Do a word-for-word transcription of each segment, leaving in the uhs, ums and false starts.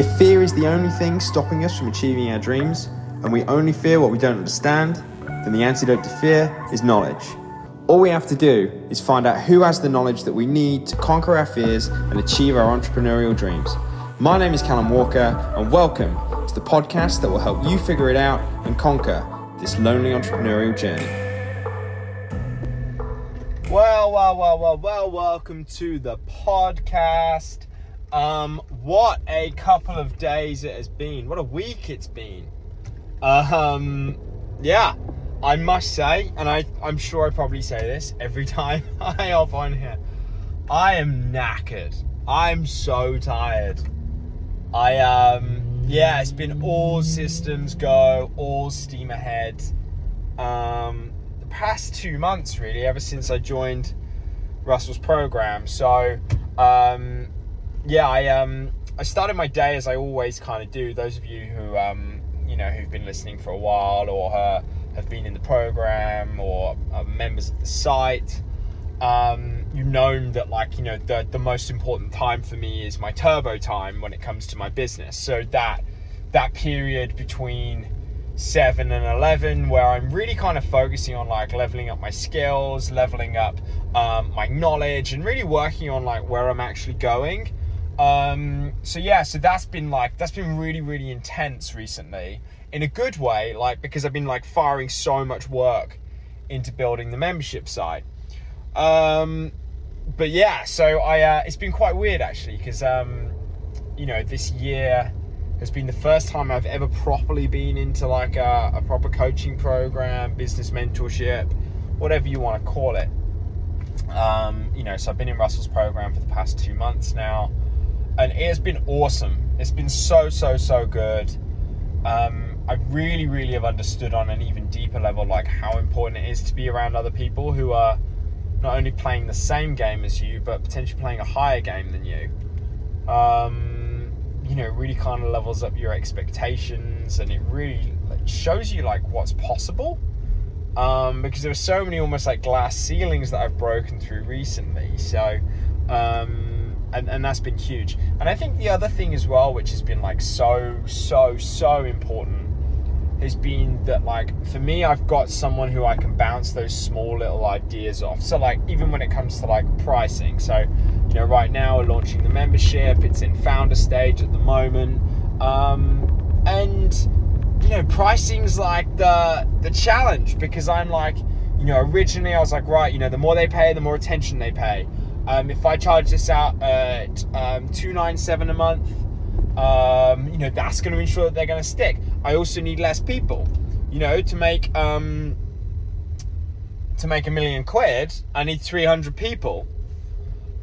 If fear is the only thing stopping us from achieving our dreams, and we only fear what we don't understand, then the antidote to fear is knowledge. All we have to do is find out who has the knowledge that we need to conquer our fears and achieve our entrepreneurial dreams. My name is Callum Walker, and welcome to the podcast that will help you figure it out and conquer this lonely entrepreneurial journey. Well, well, well, well, well, welcome to the podcast. Um, what a couple of days it has been. What a week it's been. Um, yeah. I must say, and I, I'm sure I probably say this every time I hop on here, I am knackered. I'm so tired. I, um, yeah, it's been all systems go, all steam ahead. Um, the past two months, really, ever since I joined Russell's program. So, um, yeah, I, um, I started my day as I always kind of do. Those of you who, um, you know, who've been listening for a while or her, have been in the program or are members of the site, um, you know that, like, you know, the, the most important time for me is my turbo time when it comes to my business. So that that period between seven and eleven, where I'm really kind of focusing on, like, leveling up my skills, leveling up um, my knowledge, and really working on, like, where I'm actually going. Um, so yeah, so that's been like, that's been really, really intense recently, in a good way, like, because I've been, like, firing so much work into building the membership side. Um, but yeah, so I, uh, it's been quite weird actually, because, um, you know, this year has been the first time I've ever properly been into, like, a, a proper coaching program, business mentorship, whatever you want to call it. Um, you know, so I've been in Russell's program for the past two months now. And it has been awesome. It's been so, so, so good. Um, I really, really have understood on an even deeper level, like, how important it is to be around other people who are not only playing the same game as you, but potentially playing a higher game than you. Um, you know, it really kind of levels up your expectations, and it really shows you, like, what's possible. Um, because there are so many almost, like, glass ceilings that I've broken through recently. So, um... And, and that's been huge. And I think the other thing as well, which has been, like, so, so, so important, has been that, like, for me, I've got someone who I can bounce those small little ideas off. So, like, even when it comes to, like, pricing. So, you know, right now we're launching the membership. It's in founder stage at the moment. Um, and, you know, pricing's, like, the the challenge, because I'm, like, you know, originally I was like, right, you know, the more they pay, the more attention they pay. Um, if I charge this out at um, two dollars and ninety-seven cents a month, um, you know, that's going to ensure that they're going to stick. I also need less people, you know, to make um, to make a million quid. I need three hundred people,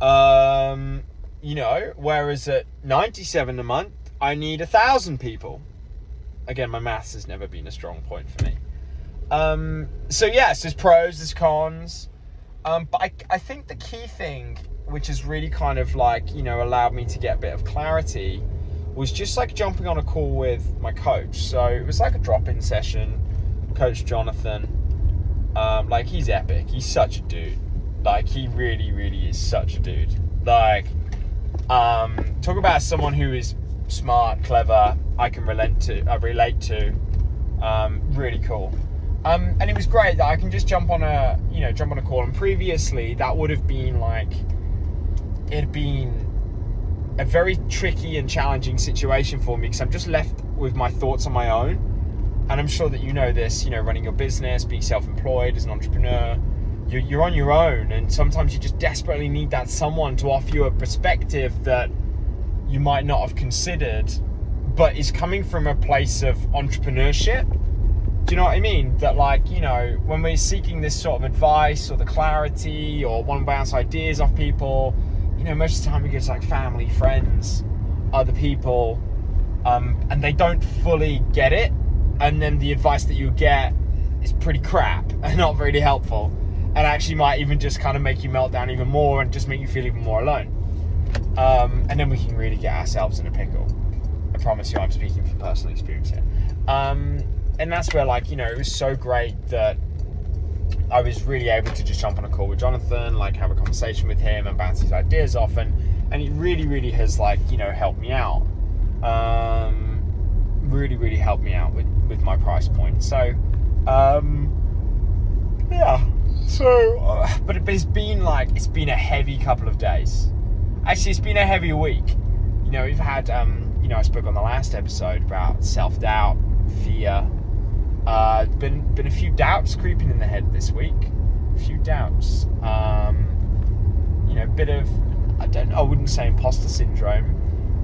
um, you know. Whereas at ninety-seven a month, I need a thousand people. Again, my maths has never been a strong point for me. Um, so yes, there's pros, there's cons. Um, but I, I think the key thing, which has really kind of, like, you know, allowed me to get a bit of clarity, was just, like, jumping on a call with my coach. So it was like a drop-in session, Coach Jonathan. Um, like, he's epic. He's such a dude. Like, he really, really is such a dude. Like, um, talk about someone who is smart, clever, I can relent to, uh, relate to. Um, really cool. Um, and it was great that I can just jump on a, you know, jump on a call. And previously, that would have been, like, it'd been a very tricky and challenging situation for me, because I'm just left with my thoughts on my own. And I'm sure that you know this, you know, running your business, being self-employed as an entrepreneur, you're, you're on your own. And sometimes you just desperately need that someone to offer you a perspective that you might not have considered, but is coming from a place of entrepreneurship. Do you know what I mean? That, like, you know, when we're seeking this sort of advice or the clarity or one bounce ideas off people, you know, most of the time it gets, like, family, friends, other people, um, and they don't fully get it. And then the advice that you get is pretty crap and not really helpful, and actually might even just kind of make you melt down even more and just make you feel even more alone. Um, and then we can really get ourselves in a pickle. I promise you, I'm speaking from personal experience here. Um, And that's where, like, you know, it was so great that I was really able to just jump on a call with Jonathan, like, have a conversation with him and bounce his ideas off. And, and it really, really has, like, you know, helped me out. um, really, really helped me out with, with my price point. So, um, yeah. So, uh, but, it, but it's been like, it's been a heavy couple of days. Actually, it's been a heavy week. You know, we've had, um, you know, I spoke on the last episode about self-doubt, fear. Uh, been been a few doubts creeping in the head this week. A few doubts. Um, you know, a bit of, I don't know, I wouldn't say imposter syndrome.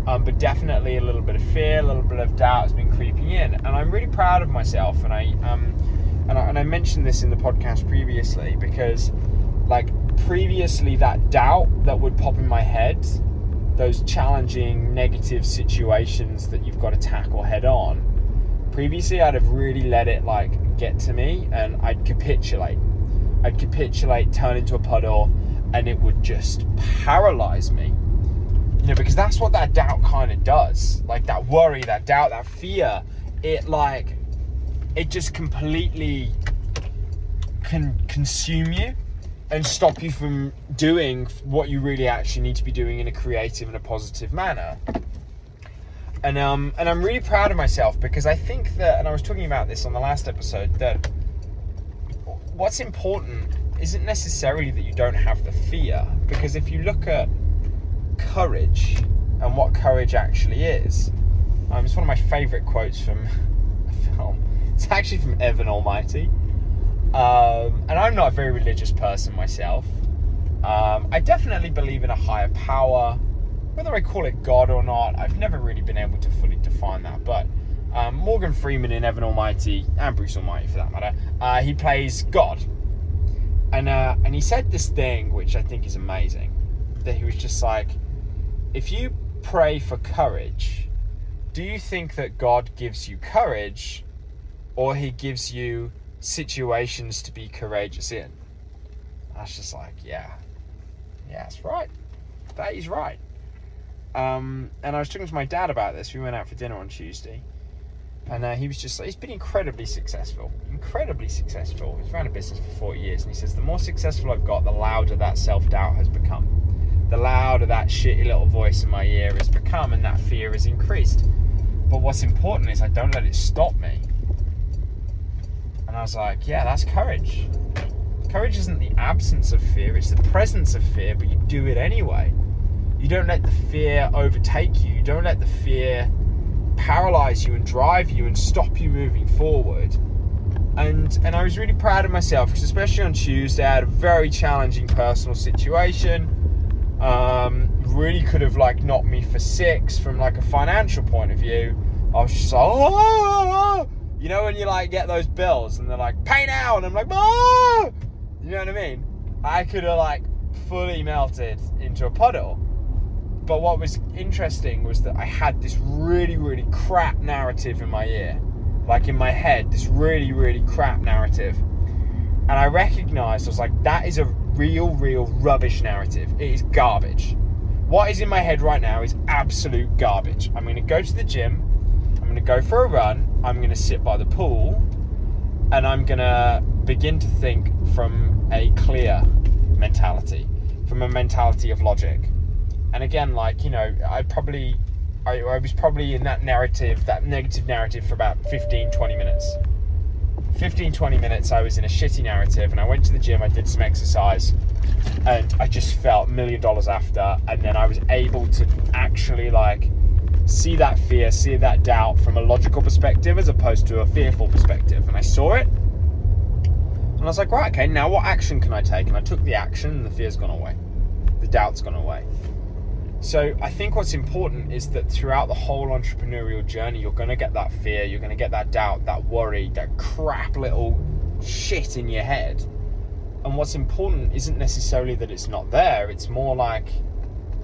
Um, but definitely a little bit of fear, a little bit of doubt has been creeping in. And I'm really proud of myself. And I, um, and I, and I mentioned this in the podcast previously, because like previously that doubt that would pop in my head, those challenging negative situations that you've got to tackle head on, previously I'd have really let it like get to me and I'd capitulate. I'd capitulate, turn into a puddle, and it would just paralyze me. You know, because that's what that doubt kind of does. Like that worry, that doubt, that fear, it like, it just completely can consume you and stop you from doing what you really actually need to be doing in a creative and a positive manner. And um, and I'm really proud of myself, because I think that, and I was talking about this on the last episode, that what's important isn't necessarily that you don't have the fear, because if you look at courage and what courage actually is, um, it's one of my favorite quotes from a film. It's actually from Evan Almighty. Um, and I'm not a very religious person myself. Um, I definitely believe in a higher power. Whether I call it God or not, I've never really been able to fully define that. But um, Morgan Freeman in Evan Almighty, and Bruce Almighty for that matter, uh, he plays God. And uh, and he said this thing, which I think is amazing, that he was just like, if you pray for courage, do you think that God gives you courage, or he gives you situations to be courageous in? I was just like, yeah, yeah, that's right. That is right. Um, and I was talking to my dad about this. We went out for dinner on Tuesday, and uh, he was just like, he's been incredibly successful, incredibly successful. He's run a business for forty years, and he says, the more successful I've got, the louder that self-doubt has become. The louder that shitty little voice in my ear has become, and that fear has increased. But what's important is I don't let it stop me. And I was like, yeah, that's courage. Courage isn't the absence of fear, it's the presence of fear, but you do it anyway. You don't let the fear overtake you. You don't let the fear paralyze you and drive you and stop you moving forward. And and I was really proud of myself, because especially on Tuesday, I had a very challenging personal situation. Um, really could have like knocked me for six from like a financial point of view. I was just like, oh, you know, when you like get those bills and they're like, pay now, and I'm like, oh, you know what I mean? I could have like fully melted into a puddle. But what was interesting was that I had this really, really crap narrative in my ear. Like in my head, this really, really crap narrative. And I recognized, I was like, that is a real, real rubbish narrative. It is garbage. What is in my head right now is absolute garbage. I'm going to go to the gym. I'm going to go for a run. I'm going to sit by the pool. And I'm going to begin to think from a clear mentality. From a mentality of logic. And again, like, you know, I probably, I, I was probably in that narrative, that negative narrative for about fifteen, twenty minutes. fifteen, twenty minutes, I was in a shitty narrative, and I went to the gym, I did some exercise, and I just felt a million dollars after, and then I was able to actually, like, see that fear, see that doubt from a logical perspective as opposed to a fearful perspective. And I saw it, and I was like, right, okay, now what action can I take? And I took the action, and the fear's gone away. The doubt's gone away. So I think what's important is that throughout the whole entrepreneurial journey, you're going to get that fear, you're going to get that doubt, that worry, that crap little shit in your head. And what's important isn't necessarily that it's not there. It's more like,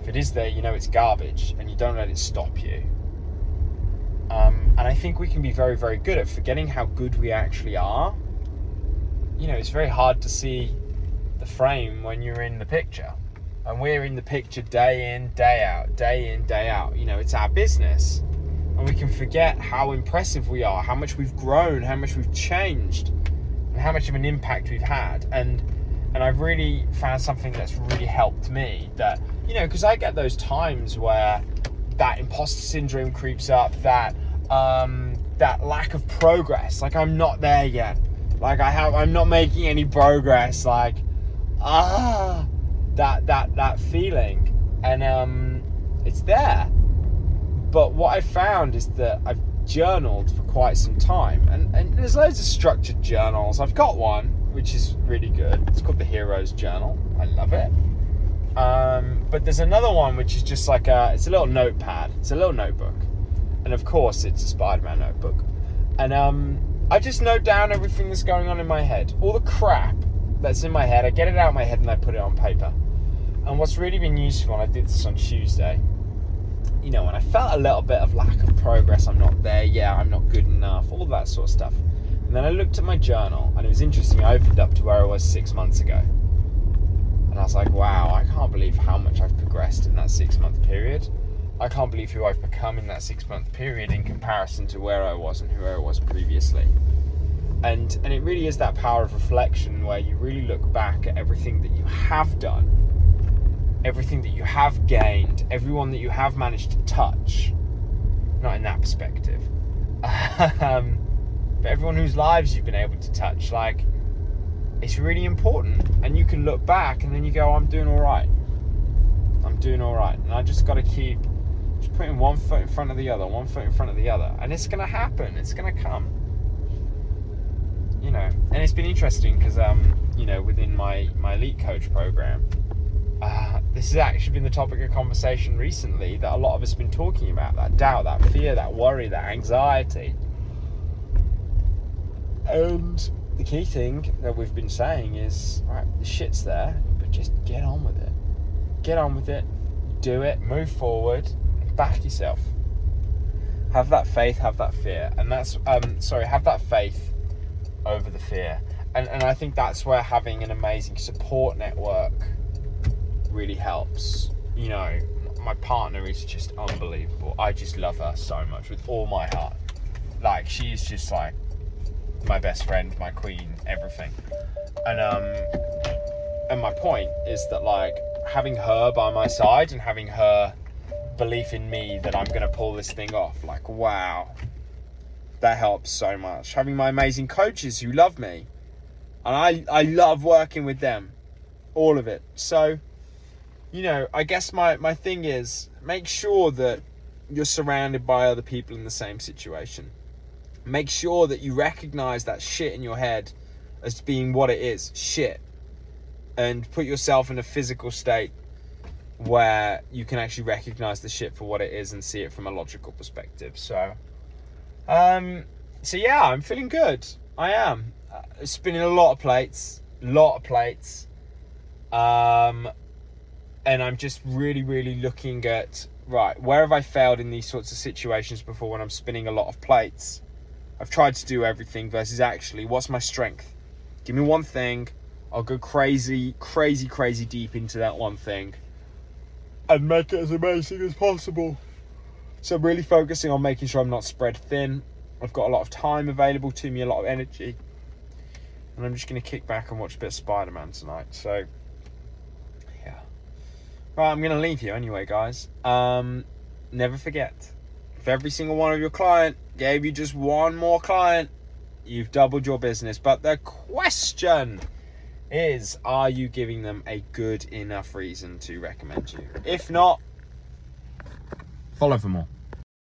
if it is there, you know it's garbage, and you don't let it stop you. Um, and I think we can be very, very good at forgetting how good we actually are. You know, it's very hard to see the frame when you're in the picture. And we're in the picture day in, day out, day in, day out. You know, it's our business. And we can forget how impressive we are, how much we've grown, how much we've changed, and how much of an impact we've had. And and I've really found something that's really helped me that, you know, because I get those times where that imposter syndrome creeps up, that um, that lack of progress. Like, I'm not there yet. Like, I have, I'm not making any progress. Like, ah, that that that feeling, and um, it's there. But what I found is that I've journaled for quite some time, and, and there's loads of structured journals. I've got one which is really good. It's called the Heroes Journal. I love it. Um, but there's another one which is just like a, it's a little notepad. It's a little notebook, and of course it's a Spider-Man notebook. And um, I just note down everything that's going on in my head, all the crap that's in my head. I get it out of my head and I put it on paper. And what's really been useful, and I did this on Tuesday, you know, and I felt a little bit of lack of progress. I'm not there yet. I'm not good enough, all that sort of stuff. And then I looked at my journal, and it was interesting. I opened up to where I was six months ago. And I was like, wow, I can't believe how much I've progressed in that six-month period. I can't believe who I've become in that six-month period in comparison to where I was and who I was previously. And and it really is that power of reflection where you really look back at everything that you have done, everything that you have gained, everyone that you have managed to touch, not in that perspective, um, but everyone whose lives you've been able to touch, like, it's really important. And you can look back and then you go, I'm doing all right. I'm doing all right. And I just got to keep just putting one foot in front of the other, one foot in front of the other. And it's going to happen. It's going to come. You know, and it's been interesting because, um, you know, within my, my elite coach program, Uh, this has actually been the topic of conversation recently that a lot of us have been talking about, that doubt, that fear, that worry, that anxiety. And the key thing that we've been saying is, right, the shit's there, but just get on with it. Get on with it, do it, move forward, back yourself. Have that faith, have that fear. And that's, um, sorry, have that faith over the fear. And, and I think that's where having an amazing support network really helps. You know, my partner is just unbelievable. I just love her so much with all my heart. Like, she is just like my best friend, my queen, everything. And um and my point is that, like, having her by my side and having her belief in me that I'm gonna pull this thing off, like, wow, that helps so much. Having my amazing coaches who love me, and I I love working with them, all of it. So, you know, I guess my, my thing is, make sure that you're surrounded by other people in the same situation. Make sure that you recognize that shit in your head as being what it is, shit. And put yourself in a physical state where you can actually recognize the shit for what it is and see it from a logical perspective. So, um, so yeah, I'm feeling good. I am. Uh, spinning a lot of plates, lot of plates. Um... And I'm just really, really looking at, right, where have I failed in these sorts of situations before when I'm spinning a lot of plates? I've tried to do everything versus actually, what's my strength? Give me one thing. I'll go crazy, crazy, crazy deep into that one thing and make it as amazing as possible. So I'm really focusing on making sure I'm not spread thin. I've got a lot of time available to me, a lot of energy. And I'm just going to kick back and watch a bit of Spider-Man tonight. So... right, I'm going to leave you anyway, guys. Um, never forget, if every single one of your client gave you just one more client, you've doubled your business. But the question is, are you giving them a good enough reason to recommend you? If not, follow for more.